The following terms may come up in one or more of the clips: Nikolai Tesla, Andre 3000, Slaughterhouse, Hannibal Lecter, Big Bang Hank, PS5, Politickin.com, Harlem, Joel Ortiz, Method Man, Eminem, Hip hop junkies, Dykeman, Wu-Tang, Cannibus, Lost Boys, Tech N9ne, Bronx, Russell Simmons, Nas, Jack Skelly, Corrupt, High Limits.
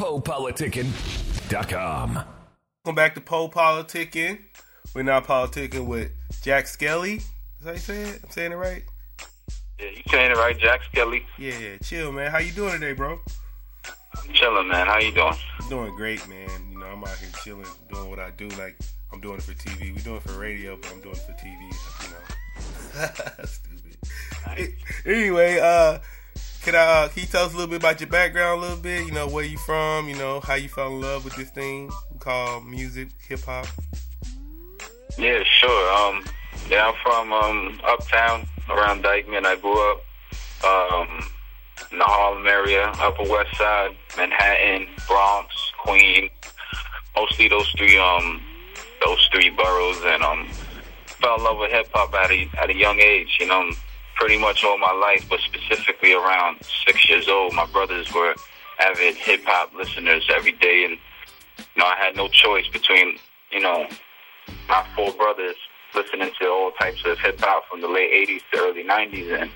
Politickin.com. Welcome back to Politickin. We're now politicking with Jack Skelly. Is that how you say it? I'm saying it right? Yeah, you saying it right, Jack Skelly. Yeah, chill, man. How you doing today, bro? I'm chilling, man. How you doing? Doing great, man. You know, I'm out here chilling, doing what I do. Like, I'm doing it for TV. We're doing it for radio, but I'm doing it for TV, you know. Stupid. Nice. Anyway, can you tell us a little bit about your background, a little bit? You know, where you from? You know, how you fell in love with this thing called music, hip hop? Yeah, sure. I'm from uptown around Dykeman. I grew up in the Harlem area, Upper West Side, Manhattan, Bronx, Queens, mostly those three boroughs, and fell in love with hip hop at a young age. You know, pretty much all my life, but specifically around 6 years old, my brothers were avid hip-hop listeners every day, and you know, I had no choice between, you know, my four brothers listening to all types of hip-hop from the late 80s to early 90s, and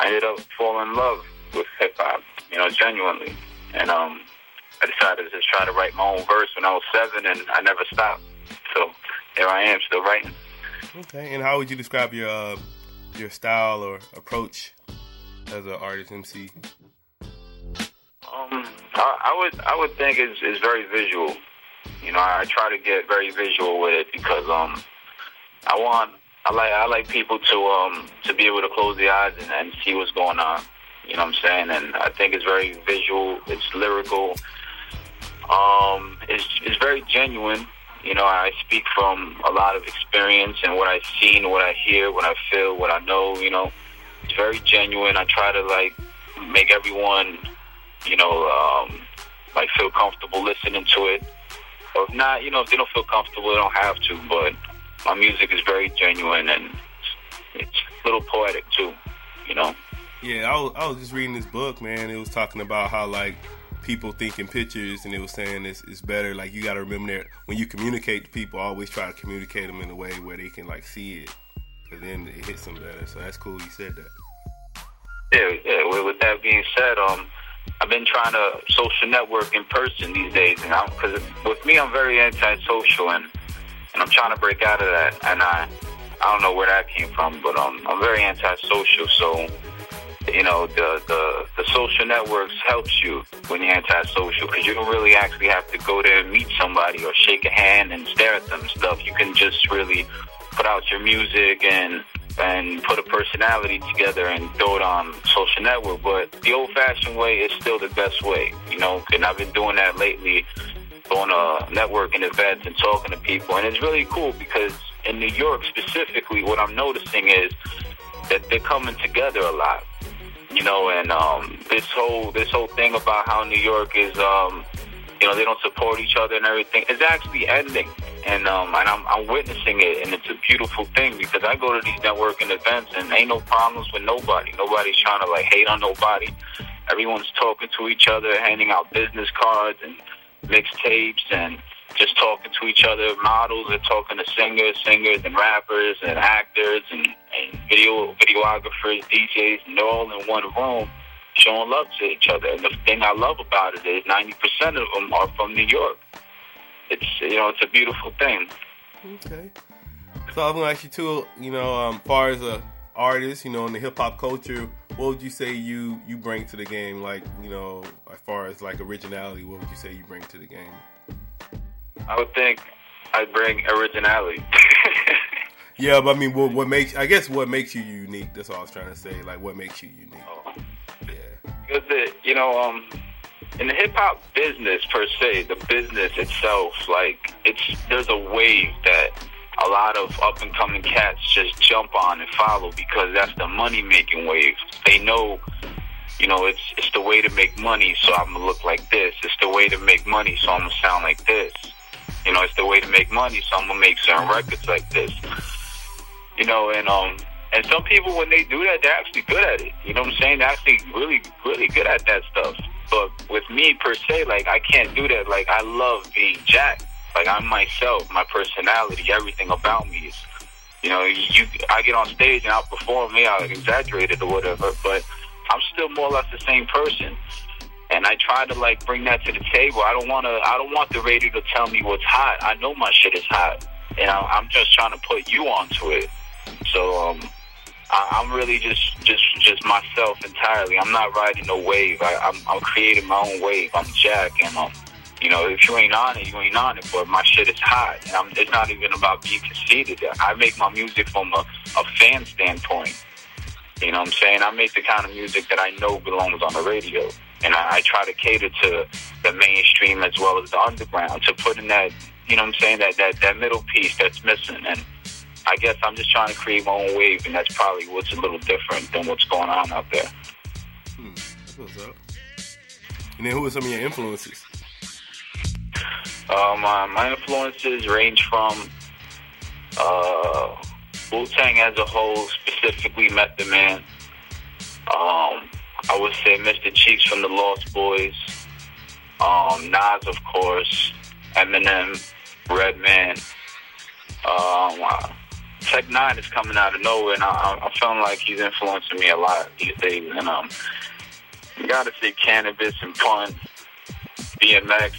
I ended up falling in love with hip-hop, you know, genuinely, and I decided to just try to write my own verse when I was 7, and I never stopped, so here I am, still writing. Okay, and how would you describe your style or approach as an artist MC? I would think it's very visual. You know, I try to get very visual with it because I like people to be able to close their eyes and see what's going on. You know what I'm saying? And I think it's very visual. It's lyrical. It's very genuine. You know, I speak from a lot of experience and what I've seen, what I hear, what I feel, what I know, you know. It's very genuine. I try to, like, make everyone, you know, like, feel comfortable listening to it. Or if not, you know, if they don't feel comfortable, they don't have to. But my music is very genuine, and it's a little poetic, too, you know. Yeah, I was just reading this book, man. It was talking about how, like, people think in pictures, and it was saying it's better, like, you got to remember that when you communicate to people, always try to communicate them in a way where they can, like, see it, because then it hits them better. So that's cool you said that. Yeah, well, with that being said, I've been trying to social network in person these days, and because with me, I'm very antisocial, and I'm trying to break out of that, and I don't know where that came from, but I'm very antisocial, so you know, the social networks helps you when you're antisocial, because you don't really actually have to go there and meet somebody or shake a hand and stare at them and stuff. You can just really put out your music and put a personality together and throw it on social network. But the old-fashioned way is still the best way, you know, and I've been doing that lately, going to networking events and talking to people. And it's really cool because in New York specifically, what I'm noticing is that they're coming together a lot. You know, and this whole thing about how New York is, you know, they don't support each other and everything, is actually ending. And I'm witnessing it, and it's a beautiful thing because I go to these networking events and ain't no problems with nobody. Nobody's trying to, like, hate on nobody. Everyone's talking to each other, handing out business cards and mixtapes and just talking to each other. Models are talking to singers and rappers and actors and videographers, DJs, and they're all in one room showing love to each other. And the thing I love about it is 90% of them are from New York. It's, you know, it's a beautiful thing. Okay. So I'm going to ask you too, you know, far as a artist, you know, in the hip-hop culture, what would you say you bring to the game? Like, you know, as far as, like, originality, what would you say you bring to the game? I would think I bring originality. Yeah, but I mean, what makes you unique? That's all I was trying to say. Like, what makes you unique? Oh. Yeah. Because you know, in the hip hop business per se, the business itself, like, there's a wave that a lot of up and coming cats just jump on and follow because that's the money making wave. They know. You know, it's the way to make money, so I'm gonna look like this. It's the way to make money, so I'm gonna sound like this. You know, it's the way to make money, so I'm gonna make certain records like this. You know, and some people, when they do that, they're actually good at it. You know what I'm saying? They're actually really, really good at that stuff. But with me per se, like, I can't do that. Like, I love being Jack. Like, I'm myself, my personality, everything about me is, you know, I get on stage and I'll perform, I'll exaggerate it or whatever, but I'm still more or less the same person. And I try to like bring that to the table. I don't want the radio to tell me what's hot. I know my shit is hot, and I'm just trying to put you onto it. So I'm really just myself entirely. I'm not riding no wave. I'm creating my own wave. I'm Jack, and you know, if you ain't on it, you ain't on it. But my shit is hot, and it's not even about being conceited. I make my music from a fan standpoint. You know what I'm saying? I make the kind of music that I know belongs on the radio. And I try to cater to the mainstream as well as the underground, to put in that, you know what I'm saying, that middle piece that's missing. And I guess I'm just trying to create my own wave, and that's probably what's a little different than what's going on out there. That's what's up. And then who are some of your influences? My influences range from Wu-Tang as a whole, specifically Method Man. I would say Mr. Cheeks from the Lost Boys, Nas, of course, Eminem, Redman. Tech N9ne is coming out of nowhere, and I'm feeling like he's influencing me a lot these days. And you gotta say Cannibus and Pun, BMX,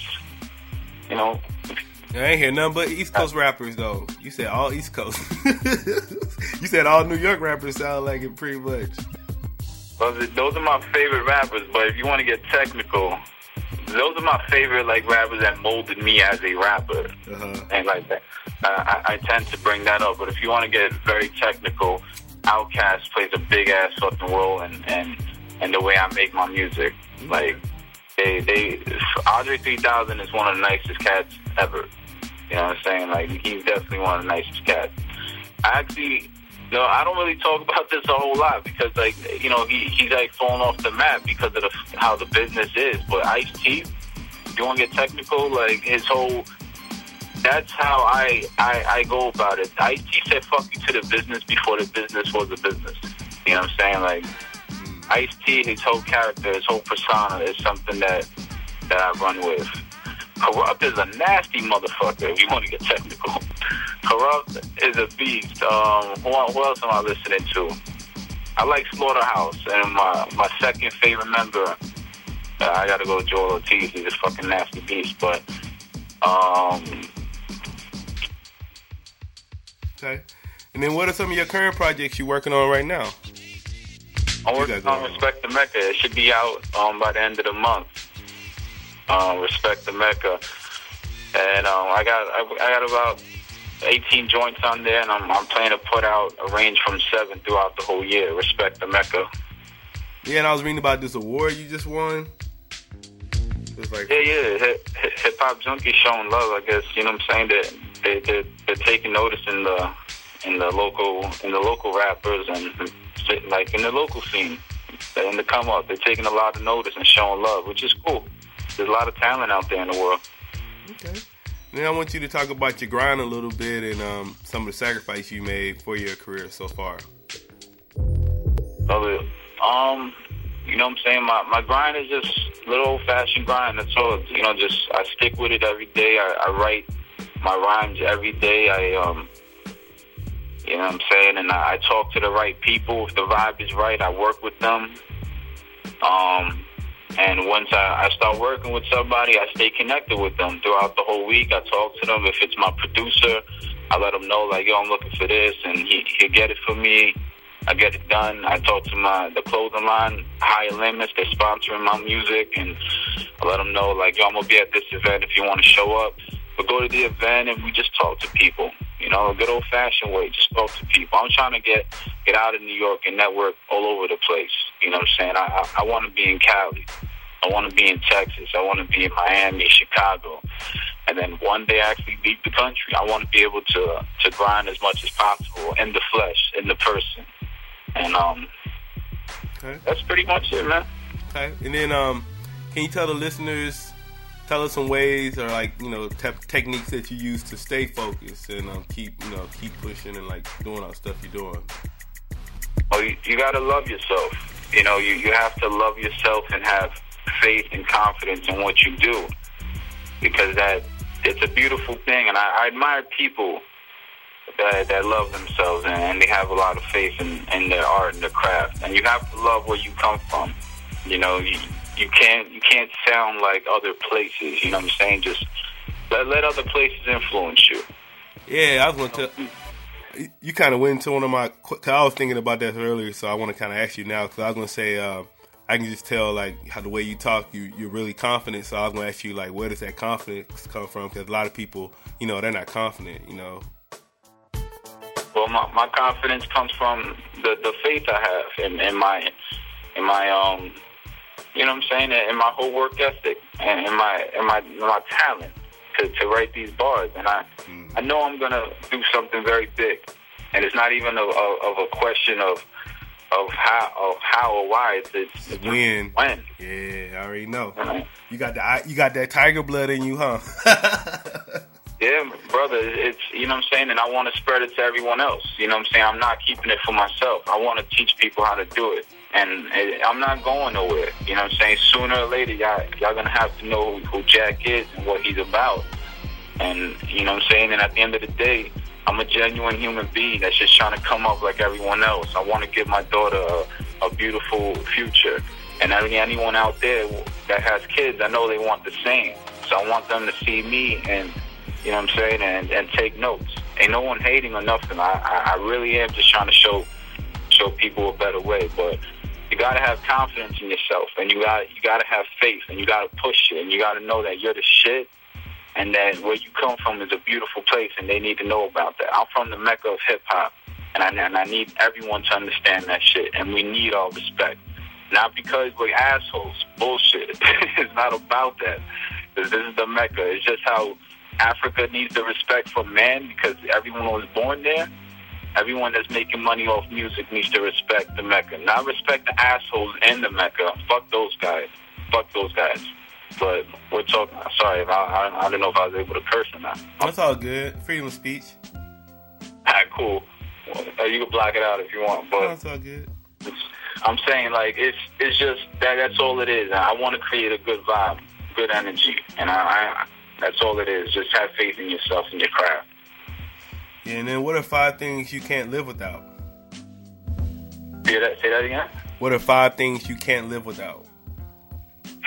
you know. I ain't hear nothing but East Coast rappers, though. You said all East Coast. You said all New York rappers sound like it, pretty much. Those are my favorite rappers, but if you want to get technical, those are my favorite like rappers that molded me as a rapper. Uh-huh. And like that, I tend to bring that up. But if you want to get very technical, Outkast plays a big ass fucking role in the way I make my music. Mm-hmm. Like Andre 3000 is one of the nicest cats ever. You know what I'm saying? Like, he's definitely one of the nicest cats. No, I don't really talk about this a whole lot because, like, you know, he's like falling off the map because of how the business is. But Ice-T, if you want to get technical, like, that's how I go about it. Ice-T said fuck you to the business before the business was a business. You know what I'm saying? Like, Ice-T, his whole character, his whole persona is something that I run with. Corrupt is a nasty motherfucker, if you want to get technical. Corrupt is a beast. Who else am I listening to? I like Slaughterhouse, and my second favorite member, I gotta go with Joel Ortiz. He's a fucking nasty beast, but... Okay. And then what are some of your current projects you're working on right now? I'm working on Respect the Mecca. It should be out by the end of the month. Respect the Mecca, and I got about 18 joints on there, and I'm planning to put out a range from 7 throughout the whole year. Respect the Mecca. Yeah, and I was reading about this award you just won. Hip hop junkies showing love, I guess. You know what I'm saying? They're taking notice in the local rappers and like in the local scene, in the come up. They're taking a lot of notice and showing love, which is cool. There's a lot of talent out there in the world. Okay. Then I want you to talk about your grind a little bit and some of the sacrifice you made for your career so far. Love it. You know what I'm saying? My grind is just little old-fashioned grind. That's all. You know, just I stick with it every day. I write my rhymes every day. You know what I'm saying? And I talk to the right people. If the vibe is right, I work with them. And once I start working with somebody, I stay connected with them throughout the whole week. I talk to them. If it's my producer, I let them know, like, yo, I'm looking for this, and he'll get it for me. I get it done. I talk to the clothing line, High Limits. They're sponsoring my music, and I let them know, like, yo, I'm going to be at this event if you want to show up. But go to the event, and we just talk to people. You know, a good old-fashioned way, just talk to people. I'm trying to get out of New York and network all over the place. You know what I'm saying? I want to be in Cali. I want to be in Texas. I want to be in Miami, Chicago. And then one day I actually leave the country. I want to be able to grind as much as possible in the flesh, in the person. And okay. That's pretty much it, man. Okay. And then can you tell the listeners... Tell us some ways or like, you know, techniques that you use to stay focused and keep pushing and like doing all the stuff you're doing. Oh, you gotta love yourself. You know, you have to love yourself and have faith and confidence in what you do, because it's a beautiful thing. And I admire people that love themselves and they have a lot of faith in their art and their craft. And you have to love where you come from. You know, You can't sound like other places. You know what I'm saying? Just let other places influence you. Yeah, I was going to. You kind of went into one of my. Cause I was thinking about that earlier, so I want to kind of ask you now. Because I was going to say, I can just tell like how the way you talk, you're really confident. So I was going to ask you like, where does that confidence come from? Because a lot of people, you know, they're not confident. You know. Well, my confidence comes from the faith I have in my you know what I'm saying, in my whole work ethic and in my talent to write these bars. And I know I'm gonna do something very big, and it's not even a question of how or why. It's when. Yeah, I already know. Right. You got that tiger blood in you, huh? Yeah, brother, it's, you know what I'm saying, and I want to spread it to everyone else. You know what I'm saying? I'm not keeping it for myself. I want to teach people how to do it, and I'm not going nowhere. You know what I'm saying? Sooner or later, y'all going to have to know who Jack is and what he's about, and you know what I'm saying? And at the end of the day, I'm a genuine human being that's just trying to come up like everyone else. I want to give my daughter a beautiful future, and anyone out there that has kids, I know they want the same, so I want them to see me and, you know what I'm saying, and take notes. Ain't no one hating or nothing. I really am just trying to show people a better way. But you gotta have confidence in yourself, and you gotta have faith, and you gotta push it, and you gotta know that you're the shit, and that where you come from is a beautiful place, and they need to know about that. I'm from the Mecca of hip hop, and I need everyone to understand that shit, and we need all respect. Not because we're assholes. Bullshit. It's not about that. This is the Mecca. It's just how Africa needs the respect for man, because everyone was born there. Everyone that's making money off music needs to respect the Mecca. Not respect the assholes in the Mecca. Fuck those guys. But we're talking. Sorry, I don't know if I was able to curse or not. That's all good. Freedom of speech. Alright, cool. Well, you can block it out if you want, but that's all good. I'm saying, like, it's just that's all it is. I want to create a good vibe, good energy, and I that's all it is. Just have faith in yourself and your craft. Yeah, and then what are 5 things you can't live without? Say that again? What are 5 things you can't live without?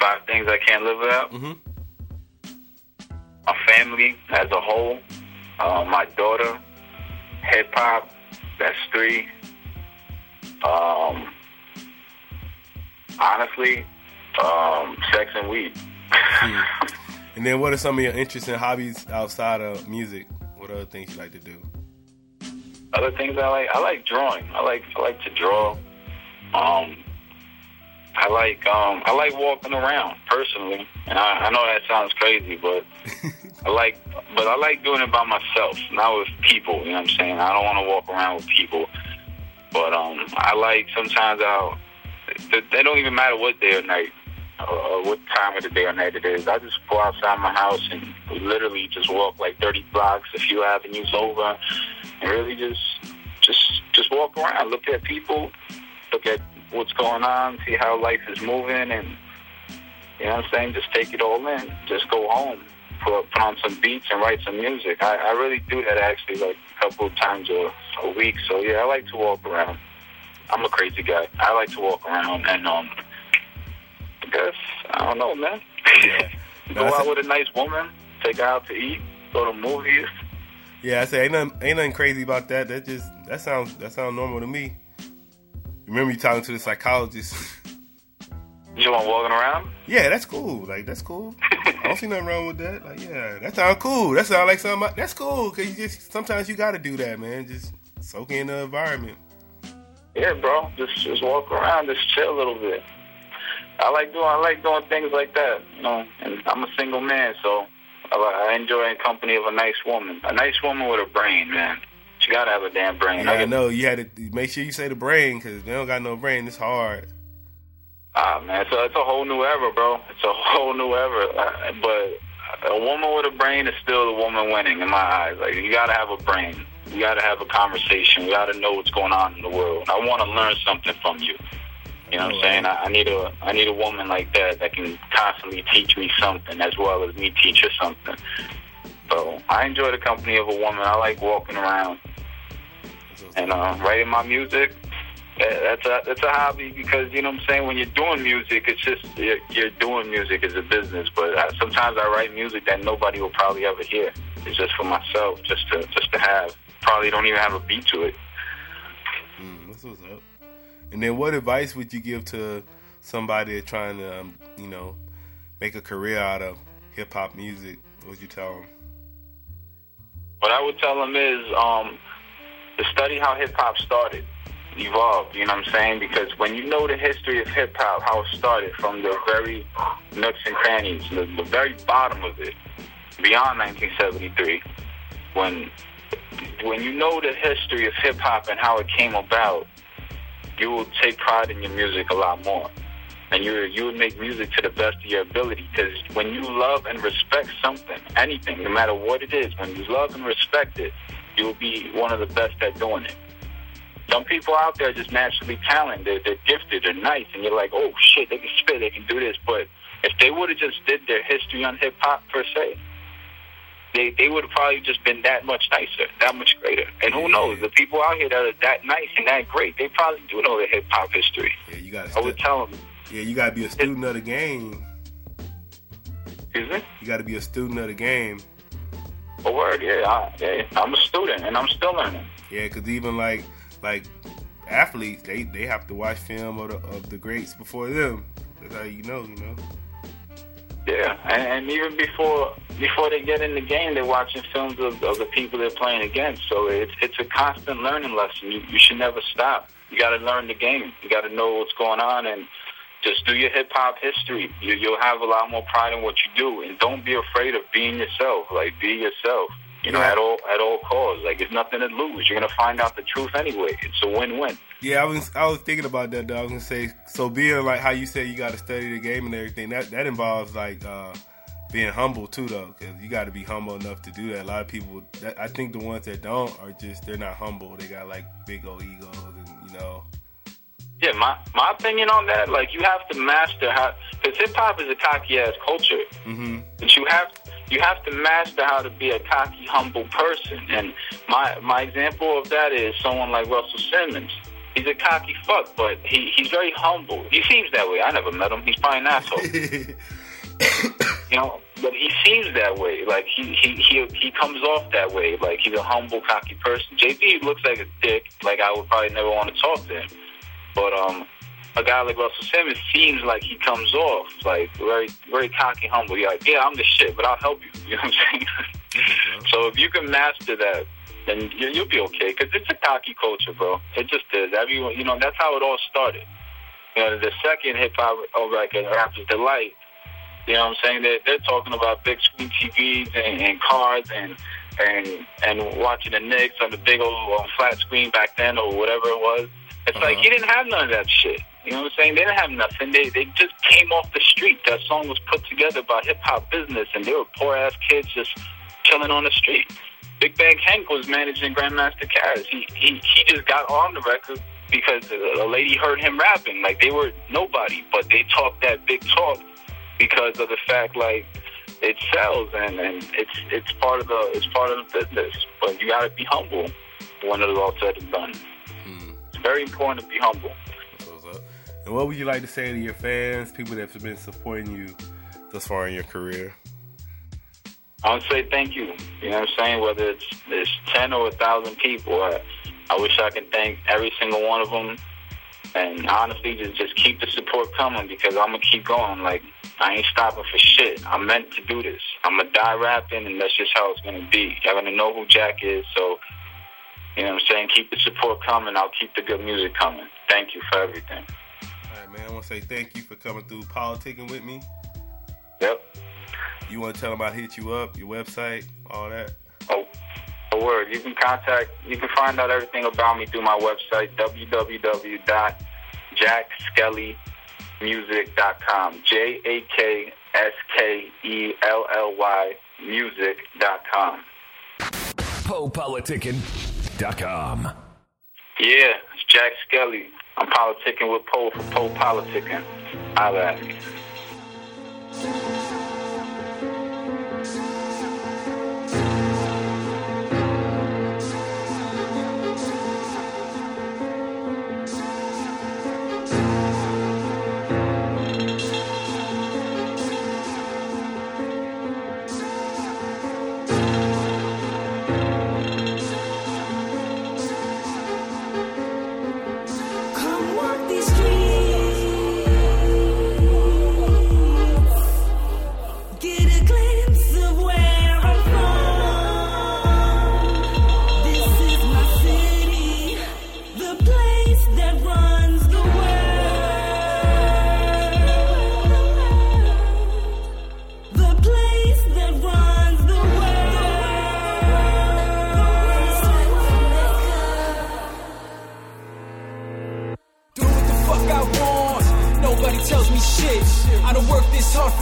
5 things I can't live without? Mm-hmm. My family as a whole, my daughter, hip-hop, that's 3. Honestly, sex and weed. And then what are some of your interests and hobbies outside of music? What other things you like to do? Other things I like drawing. I like to draw. I like walking around personally. And I know that sounds crazy, but I like doing it by myself, not with people, you know what I'm saying? I don't want to walk around with people. But I like, sometimes they don't even matter what day or night, what time of the day or night it is. I just go outside my house and literally just walk like 30 blocks, a few avenues over, and really just walk around, look at people, look at what's going on, see how life is moving, and you know what I'm saying, just take it all in, just go home, put on some beats and write some music. I really do that actually like a couple of times a week, so yeah, I like to walk around. I'm a crazy guy. I like to walk around, and I don't know, man. Yeah. Go out with a nice woman, take her out to eat, go to movies. Yeah, I say ain't nothing crazy about that. That sounds normal to me. Remember you talking to the psychologist? You want walking around? Yeah, that's cool. Like, that's cool. I don't see nothing wrong with that. Like, yeah, that sounds cool. That sounds like something. That's cool, cause you just sometimes you gotta do that, man. Just soak in the environment. Yeah, bro. Just walk around, just chill a little bit. I like doing things like that, you know. And I'm a single man, so I enjoy the company of a nice woman. A nice woman with a brain, man. She gotta have a damn brain. Yeah, I know. You had to make sure you say the brain, because they don't got no brain. It's hard. Ah, man. So it's a whole new era, bro. It's a whole new era. But a woman with a brain is still a woman winning in my eyes. Like, you gotta have a brain. You gotta have a conversation. You gotta know what's going on in the world. I want to learn something from you. You know what I'm saying? I need a woman like that can constantly teach me something as well as me teach her something. So I enjoy the company of a woman. I like walking around and writing my music. That's a hobby because, you know what I'm saying, when you're doing music, it's just you're doing music as a business. But sometimes I write music that nobody will probably ever hear. It's just for myself, just to have. Probably don't even have a beat to it. That's what's up. And then what advice would you give to somebody trying to, make a career out of hip-hop music? What would you tell them? What I would tell them is to study how hip-hop started. Evolved, you know what I'm saying? Because when you know the history of hip hop, how it started from the very nooks and crannies, the very bottom of it, beyond 1973, when you know the history of hip hop and how it came about, you will take pride in your music a lot more, and you would make music to the best of your ability. Because when you love and respect something, anything, no matter what it is, when you love and respect it, you will be one of the best at doing it. Some people out there are just naturally talented. They're gifted. They're nice. And you're like, oh, shit, they can spit. They can do this. But if they would have just did their history on hip-hop, per se, they would have probably just been that much nicer, that much greater. And who knows? The people out here that are that nice and that great, they probably do know their hip-hop history. Yeah, you gotta I would tell them. Yeah, you got to be a student of the game. Excuse me? You got to be a student of the game. A word, yeah. I'm a student, and I'm still learning. Yeah, because even like athletes, they have to watch film of the greats before them. That's how you know. Yeah, and even before they get in the game, they're watching films of the people they're playing against. So it's a constant learning lesson. You should never stop. You got to learn the game. You got to know what's going on and just do your hip hop history. You'll have a lot more pride in what you do, and don't be afraid of being yourself. Like, be yourself. At all costs. Like, there's nothing to lose. You're going to find out the truth anyway. It's a win-win. Yeah, I was thinking about that, though. I was going to say, so being, like, how you say you got to study the game and everything, that involves, like, being humble, too, though, because you got to be humble enough to do that. A lot of people, I think the ones that don't are just, they're not humble. They got, like, big old egos and, Yeah, my opinion on that, like, you have to master how, because hip-hop is a cocky-ass culture. Mm-hmm. But you have to master how to be a cocky, humble person. And my example of that is someone like Russell Simmons. He's a cocky fuck, but he's very humble. He seems that way. I never met him. He's probably an asshole. But he seems that way. Like, he comes off that way. Like, he's a humble, cocky person. JB looks like a dick. Like, I would probably never want to talk to him. But a guy like Russell Simmons seems like he comes off like very, very cocky, humble. You're like, yeah, I'm the shit, but I'll help you. You know what I'm saying? Mm-hmm. So if you can master that, then you'll be okay. Because it's a cocky culture, bro. It just is. Everyone, that's how it all started. The second hip hop record, Rapper's Delight. You know what I'm saying? They're talking about big screen TVs and cars and watching the Knicks on the big old flat screen back then or whatever it was. It's like he didn't have none of that shit. You know what I'm saying? They didn't have nothing. They just came off the street. That song was put together by hip-hop business, and they were poor-ass kids just chilling on the street. Big Bang Hank was managing Grandmaster Caz. He just got on the record because a lady heard him rapping. Like, they were nobody, but they talked that big talk because of the fact, like, it sells, and it's part of the business. But you got to be humble when it's all said and done. It's very important to be humble. And what would you like to say to your fans, people that have been supporting you thus far in your career? I would say thank you. You know what I'm saying? Whether it's 10 or 1,000 people, I wish I could thank every single one of them. And honestly, just keep the support coming because I'm going to keep going. Like, I ain't stopping for shit. I'm meant to do this. I'm going to die rapping, and that's just how it's going to be. Y'all going to know who Jack is, so, you know what I'm saying? Keep the support coming. I'll keep the good music coming. Thank you for everything. Man, I want to say thank you for coming through Politicking with me. Yep. You want to tell them I hit you up, your website, all that? Oh, a word. You can find out everything about me through my website, www.jackskellymusic.com. JAKSKELLY music.com. Politickin.com. Yeah, it's Jack Skelly. I'm politicking with Poe for Poe Politicking. I like it.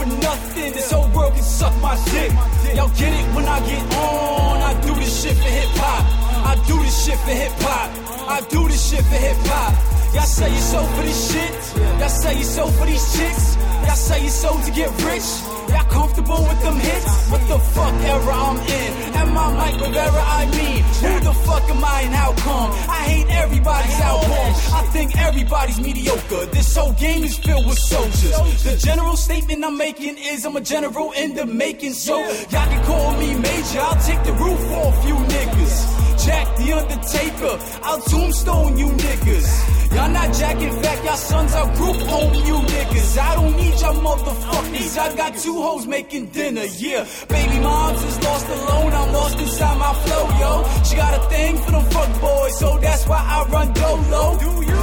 for nothing. This whole world can suck my dick. Y'all get it when I get on. I do this shit for hip hop. I do this shit for hip hop. I do this shit for hip hop. Y'all say you sold for this shit. Y'all say you sold for these chicks. Y'all say you sold to get rich. Y'all comfortable with them hits? What the fuck era I'm in? Am I Mike Rivera? I mean, who the fuck am I and how come? I hate everybody's album. I think everybody's mediocre. This whole game is filled with soldiers. The general statement I'm making is I'm a general in the making. So y'all can call me major. I'll take the roof off you niggas. Jack the Undertaker. I'll tombstone you niggas. Y'all not Jack. In fact, y'all sons are group home you niggas. I don't need y'all motherfuckers. I got two hoes making dinner, yeah. Baby moms is lost alone. I'm lost inside my flow, yo. She got a thing for them fuck boys, so that's why I run dolo. Do you?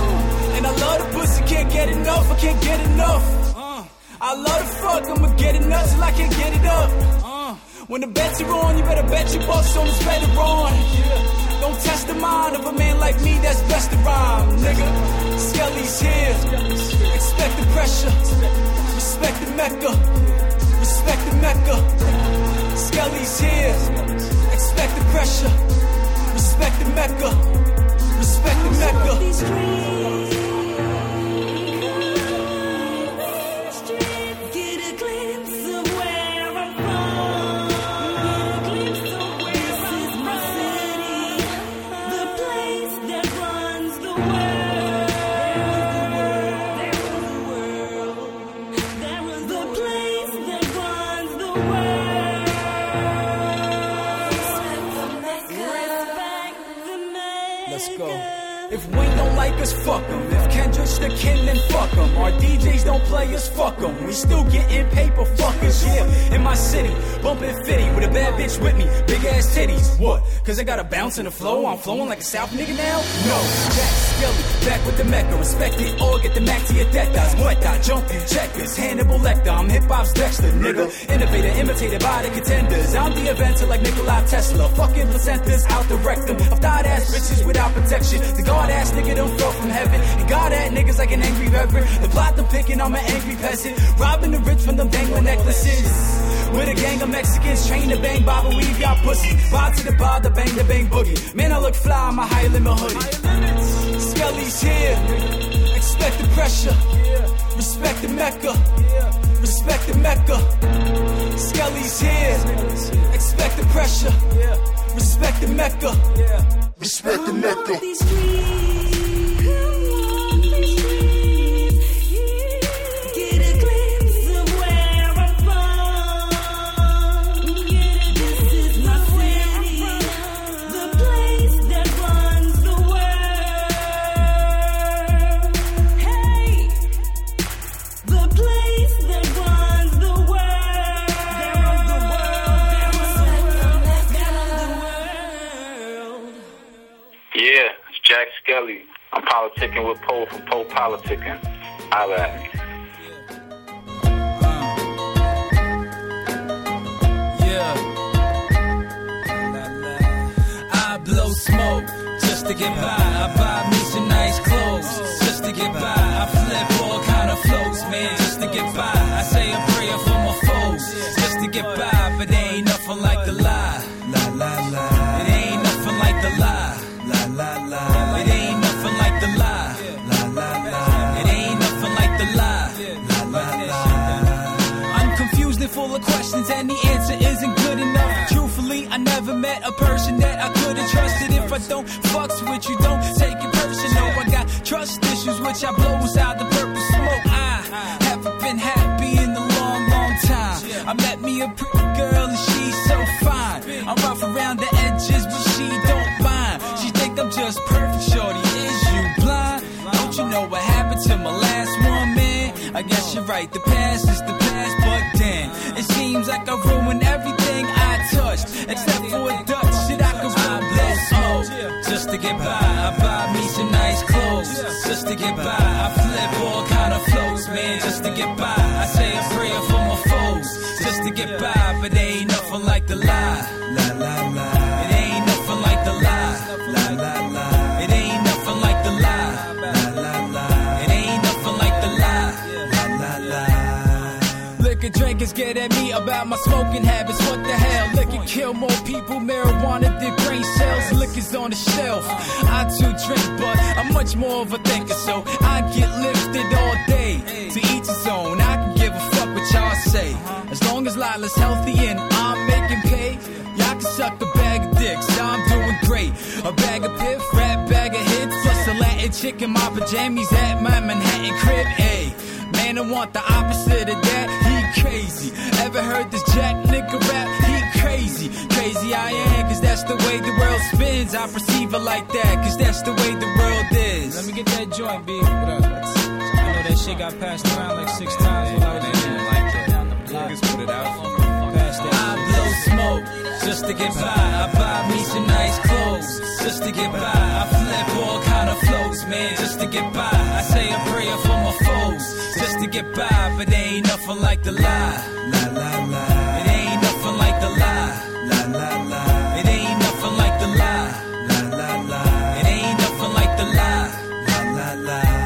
And I love the pussy, can't get enough. I can't get enough. I love the fuck, I'ma get it nuts till I can't get it up. When the bets are on, you better bet your bucks on this better on. Yeah. Don't test the mind of a man like me that's best to rhyme, nigga. Skelly's here. Expect the pressure. Respect the Mecca. Respect the Mecca. Skelly's here. Expect the pressure. Respect the Mecca. Respect the Mecca. Fuck them. If Kendrick's the king, then fuck them. Our DJs don't play us, fuck them. We still getting paper, fuckers, yeah. In my city, bumping 50 with a bad bitch with me. Big ass titties. What? Cause I got a bounce in the flow. I'm flowing like a South nigga now? No. Jack Skelly, back with the Mecca. Respect it or get the Mac to your death. I muerta, jumping checkers. Hannibal Lecter, I'm hip hop's Dexter, nigga. Innovator, imitated by the contenders. I'm the inventor like Nikolai Tesla. Fucking placentas out the rectum. I've died ass bitches without protection. The guard ass nigga don't throw from heaven, and God had niggas like an angry reverend. The plot them picking, I'm an angry peasant, robbing the rich from them dangling necklaces. With a gang of Mexicans, train to bang, Baba weave y'all pussy. Bob to the bar, the bang boogie. Man, I look fly in my high limit hoodie. Skelly's here, expect the pressure, respect the Mecca, respect the Mecca. Skelly's here, expect the pressure, respect the Mecca, respect the Mecca. Jack Skelly, I'm politicking with Poe from Poe Politicking. I like. Yeah. I blow smoke just to get by. I buy me some nice clothes just to get by. I flip all kind of flows, man, just to get by. I say a prayer for my foes just to get by, but there ain't nothing like the lie. La la la. It ain't nothing like the lie. La la la. It ain't nothing like the lie. La la la. It ain't nothing like the lie. La la la. I'm confused and full of questions, and the answer isn't good enough. Truthfully, I never met a person that I could've trusted. If I don't fucks with you, don't take it personal. I got trust issues which I blow inside the purple smoke. I haven't been happy in a long, long time. I met me a pretty girl and she's so fine. I'm rough around the edges, but she don't mind. She I'm just perfect, shorty, is you blind? Don't you know what happened to my last one, man? I guess you're right, the past is the past, but damn, it seems like I ruined everything I touched, except for a Dutch shit I could buy. Bless oh, just to get by, I buy me some nice clothes, just to get by, I flip all kind of flows, man, just to get by, I say a prayer for my foes, just to get by, but there ain't nothing like the lie, la la la. niggas get at me about my smoking habits. What the hell? Liquor kill more people, marijuana than brain cells. Liquor's on the shelf. I too drink, but I'm much more of a thinker, so I get lifted all day. To each his own. I can give a fuck what y'all say. As long as Lila's healthy and I'm making pay, y'all can suck a bag of dicks. I'm doing great. A bag of piff, rap bag of hits, plus a Latin chick in my pajamas at my Manhattan crib. Ay, man, I want the opposite of that. Crazy, ever heard this Jack nigga rap? He crazy, crazy I am, cause that's the way the world spins. I perceive it like that, cause that's the way the world is. Let me get that joint, B. What up? I know that shit got passed around like 6 times when I was in like it. Niggas put it out. I blow smoke just to get by. I buy me some nice clothes just to get by. I flip all kind of floats, man, just to get by. I say a prayer for my foes just to get by. But there ain't nothing like the lie. La la la. It ain't nothing like the lie. La la la. It ain't nothing like the lie. La la la. It ain't nothing like the lie. La la la.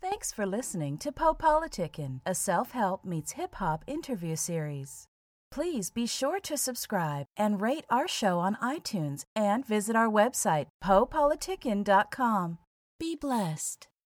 Thanks for listening to Politickin', a self-help meets hip-hop interview series. Please be sure to subscribe and rate our show on iTunes and visit our website, Politickin.com. Be blessed.